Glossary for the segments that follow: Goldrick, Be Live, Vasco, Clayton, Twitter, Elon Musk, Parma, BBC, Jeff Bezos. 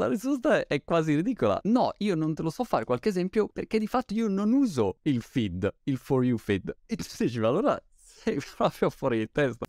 La risposta è quasi ridicola. No, io non te lo so fare qualche esempio perché di fatto io non uso il feed, il for you feed. E tu dici, ma allora sei proprio fuori di testa.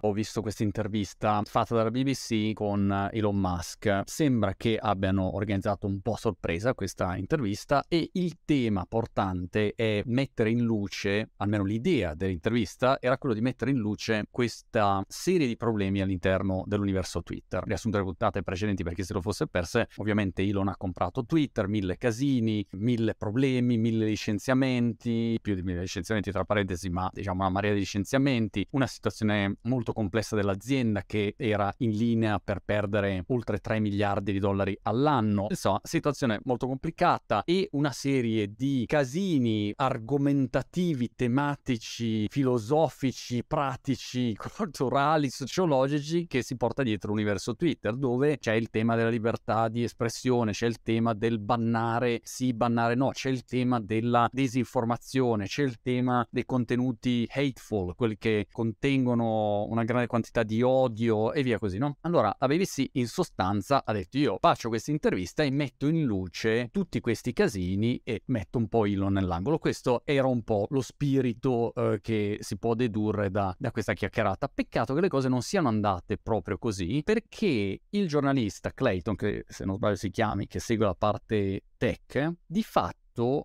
Ho visto questa intervista fatta dalla BBC con Elon Musk. Sembra che abbiano organizzato un po' a sorpresa questa intervista e il tema portante è mettere in luce, almeno l'idea dell'intervista, era quello di mettere in luce questa serie di problemi all'interno dell'universo Twitter. Riassunto le puntate precedenti per chi se lo fosse perse, ovviamente Elon ha comprato Twitter, 1000 casini, 1000 problemi, 1000 licenziamenti, più di 1000 licenziamenti tra parentesi, ma diciamo una marea di licenziamenti, una situazione molto complessa dell'azienda che era in linea per perdere oltre 3 miliardi di dollari all'anno. Insomma, situazione molto complicata e una serie di casini argomentativi, tematici, filosofici, pratici, culturali, sociologici che si porta dietro l'universo Twitter, dove c'è il tema della libertà di espressione, c'è il tema del bannare sì, bannare no, c'è il tema della disinformazione, c'è il tema dei contenuti hateful, quelli che contengono una grande quantità di odio e via così, no? Allora la BBC in sostanza ha detto: io faccio questa intervista e metto in luce tutti questi casini e metto un po' Elon nell'angolo. Questo era un po' lo spirito che si può dedurre da questa chiacchierata. Peccato che le cose non siano andate proprio così, perché il giornalista Clayton, che se non sbaglio si chiami, che segue la parte tech, di fatto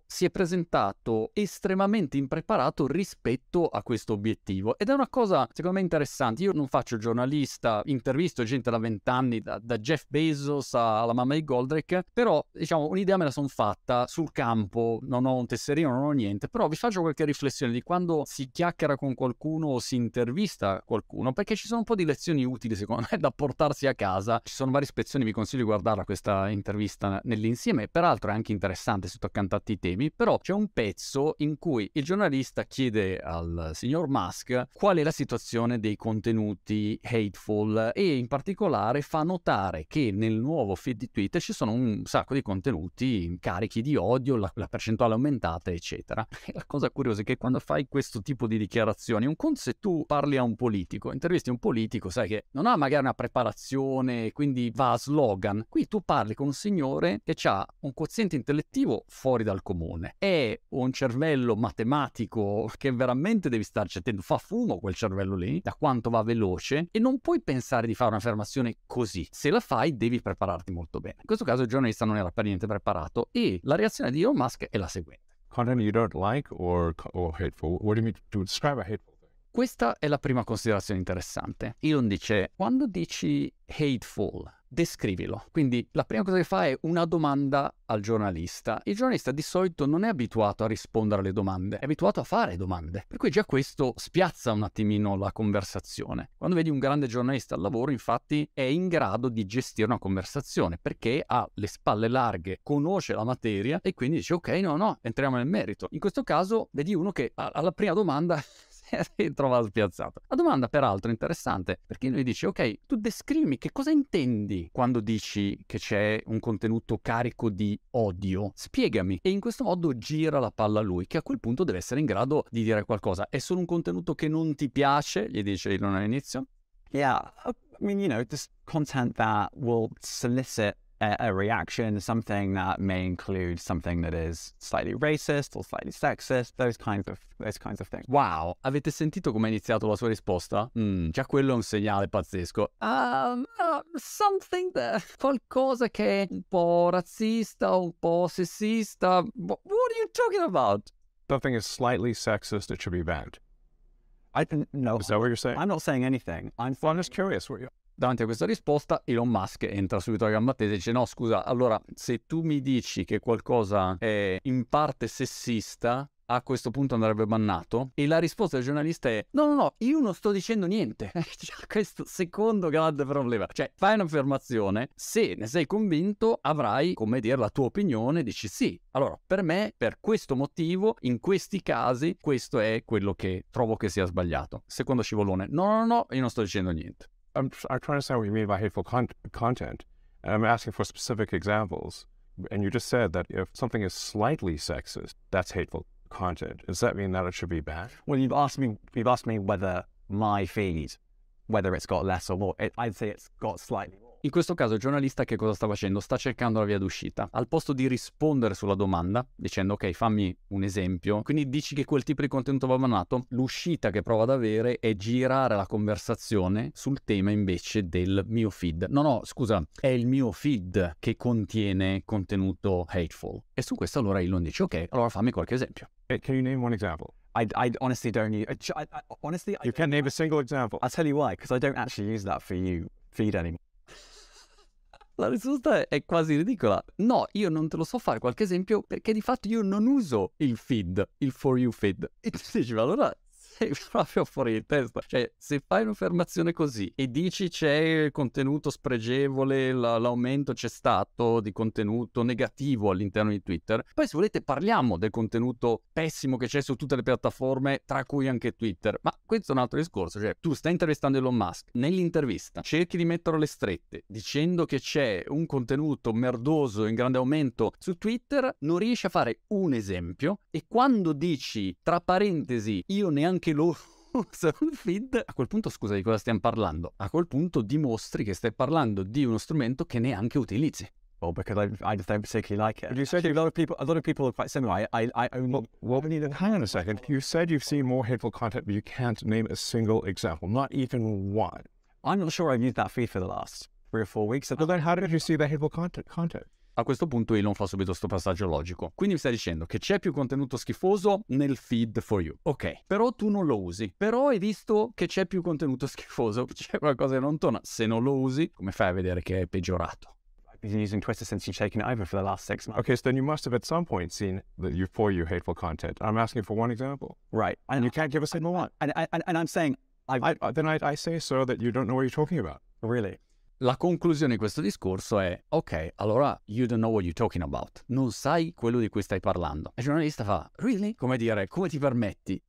si è presentato estremamente impreparato rispetto a questo obiettivo, ed è una cosa secondo me interessante. Io non faccio giornalista, intervisto gente da 20 anni, da Jeff Bezos alla mamma di Goldrick, però diciamo un'idea me la sono fatta sul campo, non ho un tesserino, non ho niente, però vi faccio qualche riflessione di quando si chiacchiera con qualcuno o si intervista qualcuno, perché ci sono un po' di lezioni utili secondo me da portarsi a casa. Ci sono varie spezzoni, vi consiglio di guardarla questa intervista nell'insieme, peraltro è anche interessante se tocca i temi. Però c'è un pezzo in cui il giornalista chiede al signor Musk qual è la situazione dei contenuti hateful e in particolare fa notare che nel nuovo feed di Twitter ci sono un sacco di contenuti carichi di odio, la percentuale aumentata eccetera. E la cosa curiosa è che quando fai questo tipo di dichiarazioni, un conto se tu parli a un politico, intervisti un politico, sai che non ha magari una preparazione, quindi va a slogan. Qui tu parli con un signore che ha un quoziente intellettivo fuori da al comune, è un cervello matematico che veramente devi starci attento, fa fumo quel cervello lì da quanto va veloce, e non puoi pensare di fare un'affermazione così. Se la fai devi prepararti molto bene. In questo caso il giornalista non era per niente preparato e la reazione di Elon Musk è la seguente: content you don't like or hateful, what do you mean to describe a hateful? Questa è la prima considerazione interessante. Elon dice: quando dici hateful, descrivilo. Quindi la prima cosa che fa è una domanda al giornalista. Il giornalista di solito non è abituato a rispondere alle domande, è abituato a fare domande, per cui già questo spiazza un attimino la conversazione. Quando vedi un grande giornalista al lavoro, infatti, è in grado di gestire una conversazione perché ha le spalle larghe, conosce la materia e quindi dice: ok, no, entriamo nel merito. In questo caso vedi uno che alla prima domanda si trova spiazzato. La domanda peraltro è interessante, perché lui dice: ok, tu descrivimi che cosa intendi quando dici che c'è un contenuto carico di odio, spiegami. E in questo modo gira la palla a lui, che a quel punto deve essere in grado di dire qualcosa. È solo un contenuto che non ti piace, gli dice Elon all'inizio. Yeah, I mean, you know, this content that will solicit a reaction, something that may include something that is slightly racist or slightly sexist, those kinds of things. Wow, avete sentito come ha iniziato la sua risposta? Già quello è un segnale pazzesco. Something that, qualcosa che è un po' razzista, un po' sessista. What are you talking about? Something is slightly sexist, it should be banned. I don't know. Is that what you're saying? I'm not saying anything. I'm just curious. What are you? Davanti a questa risposta Elon Musk entra subito a gamba tesa e dice: no, scusa, allora se tu mi dici che qualcosa è in parte sessista, a questo punto andrebbe bannato. E la risposta del giornalista è: no, io non sto dicendo niente. Questo secondo grande problema. Cioè, fai un'affermazione, se ne sei convinto avrai, come dire, la tua opinione, dici sì, allora per me, per questo motivo, in questi casi, questo è quello che trovo che sia sbagliato. Secondo scivolone: no, io non sto dicendo niente. I'm trying to understand what you mean by hateful content, and I'm asking for specific examples. And you just said that if something is slightly sexist, that's hateful content. Does that mean that it should be banned? Well, you've asked me whether my feed, whether it's got less or more. I'd say it's got slightly more. In questo caso il giornalista che cosa sta facendo? Sta cercando la via d'uscita. Al posto di rispondere sulla domanda, dicendo ok, fammi un esempio, quindi dici che quel tipo di contenuto va bannato, l'uscita che prova ad avere è girare la conversazione sul tema invece del mio feed. No, no, scusa, è il mio feed che contiene contenuto hateful. E su questo allora Elon dice ok, allora fammi qualche esempio. Can you name one example? I honestly don't use... honestly, you can't name a single example. I'll tell you why, because I don't actually use that for you feed anymore. La risposta è quasi ridicola. No, io non te lo so fare qualche esempio perché di fatto io non uso il feed, il for you feed. E tu dici, ma allora sei proprio fuori di testa. Cioè, se fai un'affermazione così e dici c'è contenuto spregevole, l'aumento c'è stato di contenuto negativo all'interno di Twitter, poi se volete parliamo del contenuto pessimo che c'è su tutte le piattaforme, tra cui anche Twitter. Ma questo è un altro discorso, cioè tu stai intervistando Elon Musk, nell'intervista cerchi di metterlo alle strette dicendo che c'è un contenuto merdoso in grande aumento su Twitter, non riesci a fare un esempio, e quando dici tra parentesi io neanche che lo usa un feed, a quel punto scusa di cosa stiamo parlando? A quel punto dimostri che stai parlando di uno strumento che neanche utilizzi. Well, because I don't particularly like it. You said a lot of people are quite similar. I only... Well, hang on a second. You said you've seen more hateful content, but you can't name a single example, not even one. I'm not sure I've used that feed for the last 3 or 4 weeks. So then how did you see the hateful content? A questo punto Elon fa subito sto passaggio logico. Quindi mi stai dicendo che c'è più contenuto schifoso nel feed for you. Ok, però tu non lo usi. Però hai visto che c'è più contenuto schifoso. C'è qualcosa che non torna. Se non lo usi, come fai a vedere che è peggiorato? I've been using Twitter since you've taken it over for the last 6 months. Okay, so then you must have at some point seen the for you hateful content. I'm asking for one example. Right. And you can't give us another one. And I'm saying... Then I say so that you don't know what you're talking about. Really? La conclusione di questo discorso è, ok, allora, you don't know what you're talking about. Non sai quello di cui stai parlando. E il giornalista fa, really? Come dire, come ti permetti?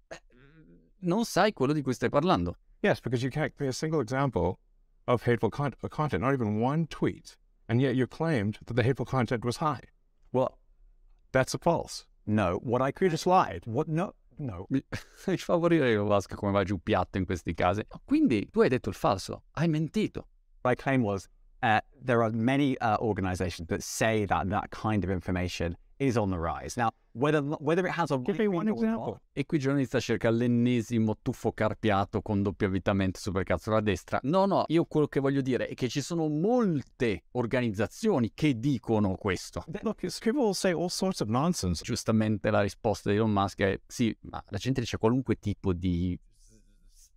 Non sai quello di cui stai parlando. Yes, because you can't give a single example of hateful content, not even one tweet. And yet you claimed that the hateful content was high. Well, that's a false. No, what I could have lied. What, no. No. Mi favorire Vasco come va giù piatto in questi casi. Quindi tu hai detto il falso, hai mentito. My claim was there are many organizations that say that that kind of information is on the rise. Now, whether it has a... Give me one example. E qui il giornalista cerca l'ennesimo tuffo carpiato con doppio avvitamento supercazzo alla destra. No, no, io quello che voglio dire è che ci sono molte organizzazioni che dicono questo. Look, people say all sorts of nonsense. Giustamente la risposta di Elon Musk è sì, ma la gente dice qualunque tipo di...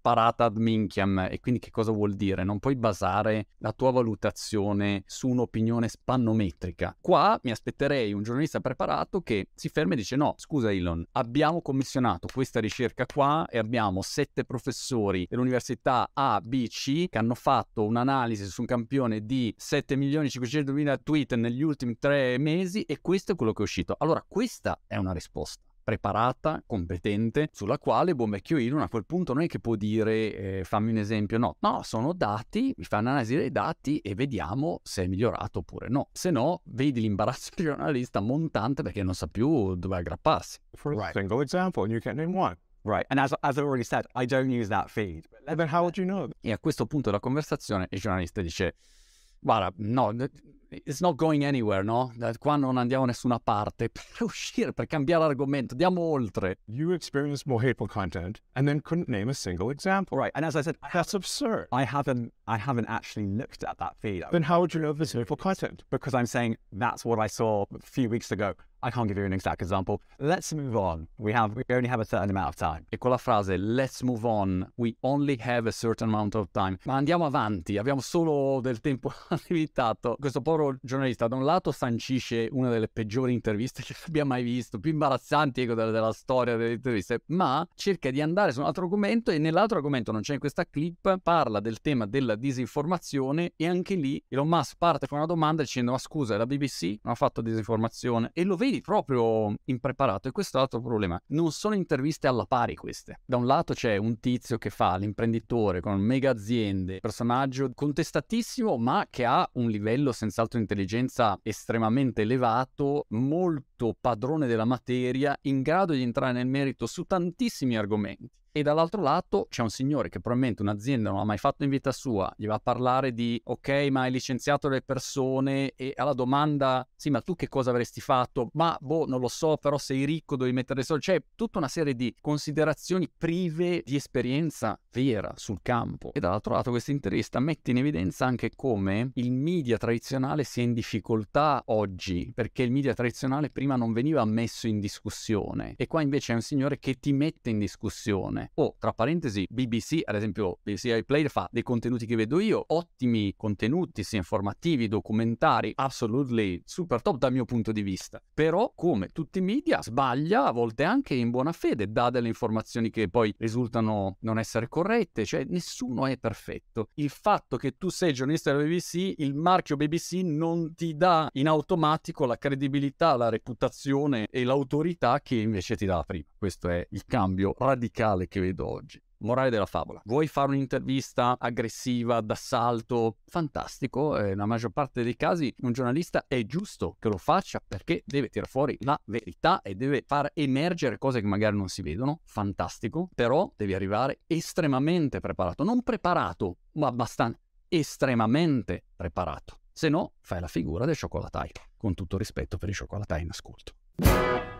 parata ad minchiam, e quindi che cosa vuol dire? Non puoi basare la tua valutazione su un'opinione spannometrica. Qua mi aspetterei un giornalista preparato che si ferma e dice no, scusa Elon, abbiamo commissionato questa ricerca qua e abbiamo 7 professori dell'università A, B, C che hanno fatto un'analisi su un campione di 7.500.000 tweet negli ultimi 3 mesi e questo è quello che è uscito. Allora questa è una risposta preparata, competente, sulla quale buon vecchio Elon a quel punto non è che può dire fammi un esempio, no, sono dati, mi fa un'analisi dei dati e vediamo se è migliorato oppure no. Se no, vedi l'imbarazzo del giornalista montante perché non sa più dove aggrapparsi. For a single example, and you can't name one. Right, and as I already said, I don't use that feed. But then how would you know? E a questo punto della conversazione il giornalista dice guarda, no, it's not going anywhere, no? Qua non andiamo a nessuna parte. Per uscire, per cambiare argomento, andiamo oltre. You experienced more hateful content and then couldn't name a single example. Right, and as I said, that's absurd. I haven't actually looked at that feed. Then how would you know this hateful content? Because I'm saying that's what I saw a few weeks ago. I can't give you an exact example. Let's move on. We only have a certain amount of time. E con la frase let's move on, we only have a certain amount of time. Ma andiamo avanti, abbiamo solo del tempo limitato. Questo povero giornalista da un lato sancisce una delle peggiori interviste che abbia mai visto, più imbarazzanti della storia delle interviste, ma cerca di andare su un altro argomento e nell'altro argomento non c'è in questa clip, parla del tema della disinformazione e anche lì Elon Musk parte con una domanda dicendo ma scusa, la BBC non ha fatto disinformazione, e lo vedi proprio impreparato. E questo è l'altro problema, non sono interviste alla pari queste. Da un lato c'è un tizio che fa l'imprenditore con mega aziende, personaggio contestatissimo ma che ha un livello senz'altro di intelligenza estremamente elevato, molto padrone della materia, in grado di entrare nel merito su tantissimi argomenti. E dall'altro lato c'è un signore che probabilmente un'azienda non ha mai fatto in vita sua, gli va a parlare di ok, ma hai licenziato le persone, e alla domanda sì, ma tu che cosa avresti fatto? Ma boh, non lo so, però sei ricco, devi mettere dei soldi. C'è tutta una serie di considerazioni prive di esperienza vera sul campo. E dall'altro lato questa intervista mette in evidenza anche come il media tradizionale sia in difficoltà oggi, perché il media tradizionale prima non veniva messo in discussione, e qua invece è un signore che ti mette in discussione. O, tra parentesi, BBC, ad esempio, BBC iPlayer fa dei contenuti che vedo io, ottimi contenuti, sia informativi, documentari, absolutely super top dal mio punto di vista. Però, come tutti i media, sbaglia, a volte anche in buona fede, dà delle informazioni che poi risultano non essere corrette, cioè nessuno è perfetto. Il fatto che tu sei giornalista della BBC, il marchio BBC non ti dà in automatico la credibilità, la reputazione e l'autorità che invece ti dà prima. Questo è il cambio radicale che vedo oggi. Morale della favola: vuoi fare un'intervista aggressiva, d'assalto? Fantastico, nella maggior parte dei casi un giornalista è giusto che lo faccia, perché deve tirare fuori la verità e deve far emergere cose che magari non si vedono. Fantastico, però devi arrivare estremamente preparato, non preparato, ma abbastanza estremamente preparato, se no fai la figura del cioccolataio, con tutto rispetto per i cioccolatai in ascolto.